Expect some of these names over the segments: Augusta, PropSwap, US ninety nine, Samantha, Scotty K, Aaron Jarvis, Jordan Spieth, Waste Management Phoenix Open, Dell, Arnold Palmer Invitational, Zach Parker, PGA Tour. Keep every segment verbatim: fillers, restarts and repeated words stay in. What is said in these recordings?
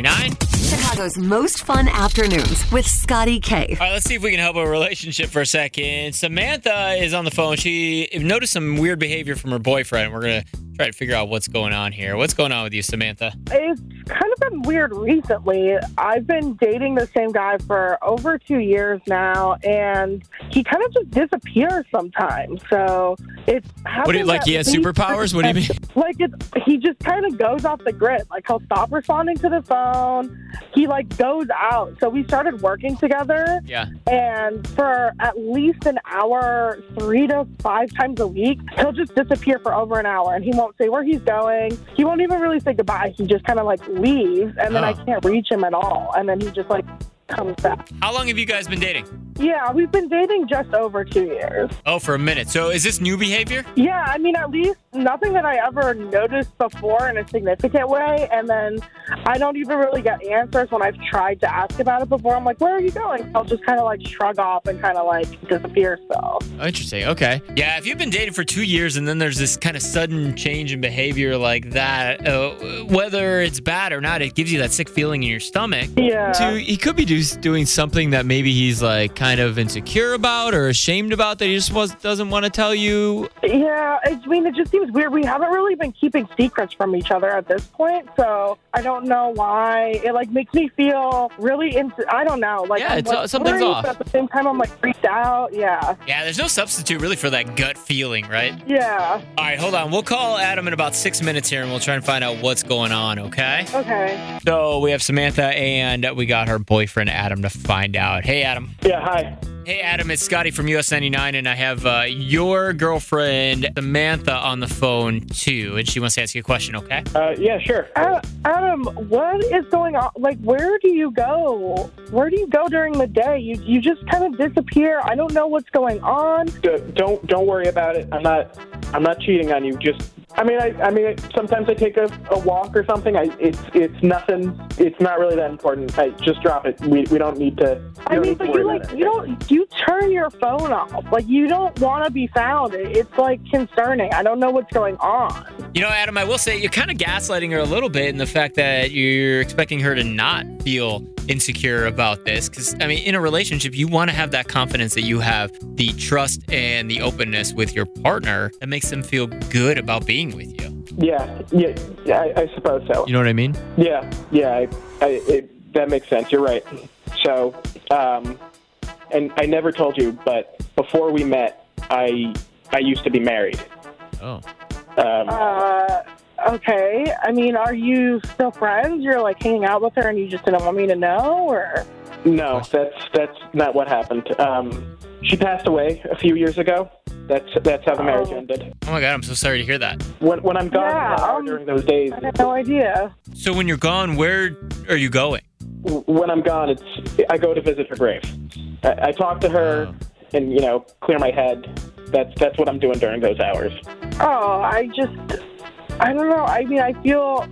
Nine. Chicago's most fun afternoons with Scotty K. All right, let's see if we can help a relationship for a second. Samantha is on the phone. She noticed some weird behavior from her boyfriend. We're going to try to figure out what's going on here. What's going on with you, Samantha? It's kind of been weird recently. I've been dating the same guy for over two years now, and he kind of just disappears sometimes. So it's happening. What do you, like he has superpowers? What do you mean? Like it's, he just kind of goes off the grid. Like he'll stop responding to the phone. He like goes out. So we started working together. Yeah. And for at least an hour, three to five times a week, he'll just disappear for over an hour, and he won't say where he's going. He won't even really say goodbye. He just kind of like leaves, and then oh. I can't reach him at all. And then he just like comes back. How long have you guys been dating? Yeah, we've been dating just over two years. Oh, for a minute. So is this new behavior? Yeah, I mean, at least nothing that I ever noticed before in a significant way. And then I don't even really get answers when I've tried to ask about it before. I'm like, where are you going? I'll just kind of like shrug off and kind of like disappear. So. Oh, interesting. Okay. Yeah, if you've been dating for two years and then there's this kind of sudden change in behavior like that, uh, whether it's bad or not, it gives you that sick feeling in your stomach. Yeah. So he could be do- doing something that maybe he's like kind of insecure about or ashamed about that he just was, doesn't want to tell you. Yeah, I mean, it just seems weird. We haven't really been keeping secrets from each other at this point, so I don't know why. It like makes me feel really, ins- I don't know. Like, yeah, it's like, all, something's off. But at the same time, I'm like freaked out. Yeah. Yeah, there's no substitute really for that gut feeling, right? Yeah. All right, hold on. We'll call Adam in about six minutes here, and we'll try and find out what's going on, okay? Okay. So we have Samantha, and we got her boyfriend, Adam, to find out. Hey, Adam. Yeah, hi. Hey, Adam, it's Scotty from U S ninety nine, and I have uh, your girlfriend, Samantha, on the phone, too, and she wants to ask you a question, okay? Uh, yeah, sure. Uh, Adam, what is going on? Like, where do you go? Where do you go during the day? You you just kind of disappear. I don't know what's going on. D- don't don't worry about it. I'm not I'm not cheating on you. Just I mean, I, I mean, sometimes I take a, a walk or something. I, it's it's nothing. It's not really that important. I just drop it. We we don't need to. I mean, but you like you don't you turn your phone off. Like you don't want to be found. It's like concerning. I don't know what's going on. You know, Adam, I will say you're kind of gaslighting her a little bit in the fact that you're expecting her to not feel insecure about this, because I mean, in a relationship, you want to have that confidence that you have the trust and the openness with your partner that makes them feel good about being with you. Yeah, yeah, yeah I, I suppose so. You know what I mean? Yeah, yeah, I, I, it, that makes sense. You're right. So, um, and I never told you, but before we met, I I used to be married. Oh. Um, uh. Okay, I mean, are you still friends? You're like hanging out with her, and you just didn't want me to know, or? No, that's that's not what happened. Um, she passed away a few years ago. That's that's how the marriage oh. ended. Oh my God, I'm so sorry to hear that. When when I'm gone yeah, um, during those days, I have no idea. So when you're gone, where are you going? When I'm gone, it's I go to visit her grave. I, I talk to her, oh. and you know, clear my head. That's that's what I'm doing during those hours. Oh, I just. I don't know. I mean, I feel...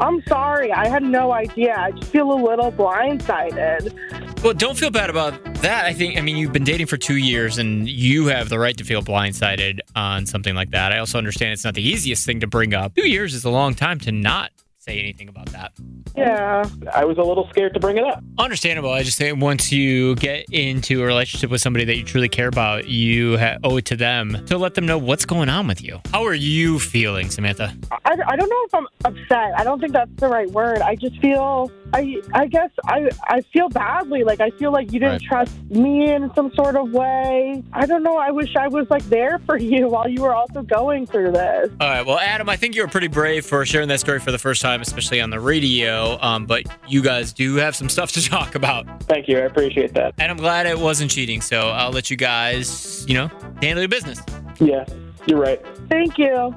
I'm sorry. I had no idea. I just feel a little blindsided. Well, don't feel bad about that. I think, I mean, you've been dating for two years, and you have the right to feel blindsided on something like that. I also understand it's not the easiest thing to bring up. Two years is a long time to not say anything about that. Yeah. I was a little scared to bring it up. Understandable. I just think once you get into a relationship with somebody that you truly care about, you ha- owe it to them to let them know what's going on with you. How are you feeling, Samantha? I, I don't know if I'm upset. I don't think that's the right word. I just feel... I I guess I, I feel badly. Like, I feel like you didn't right. trust me in some sort of way. I don't know. I wish I was, like, there for you while you were also going through this. All right. Well, Adam, I think you were pretty brave for sharing that story for the first time, especially on the radio. Um, but you guys do have some stuff to talk about. Thank you. I appreciate that. And I'm glad it wasn't cheating. So I'll let you guys, you know, handle your business. Yeah, you're right. Thank you.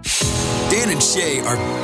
Dan and Shay are...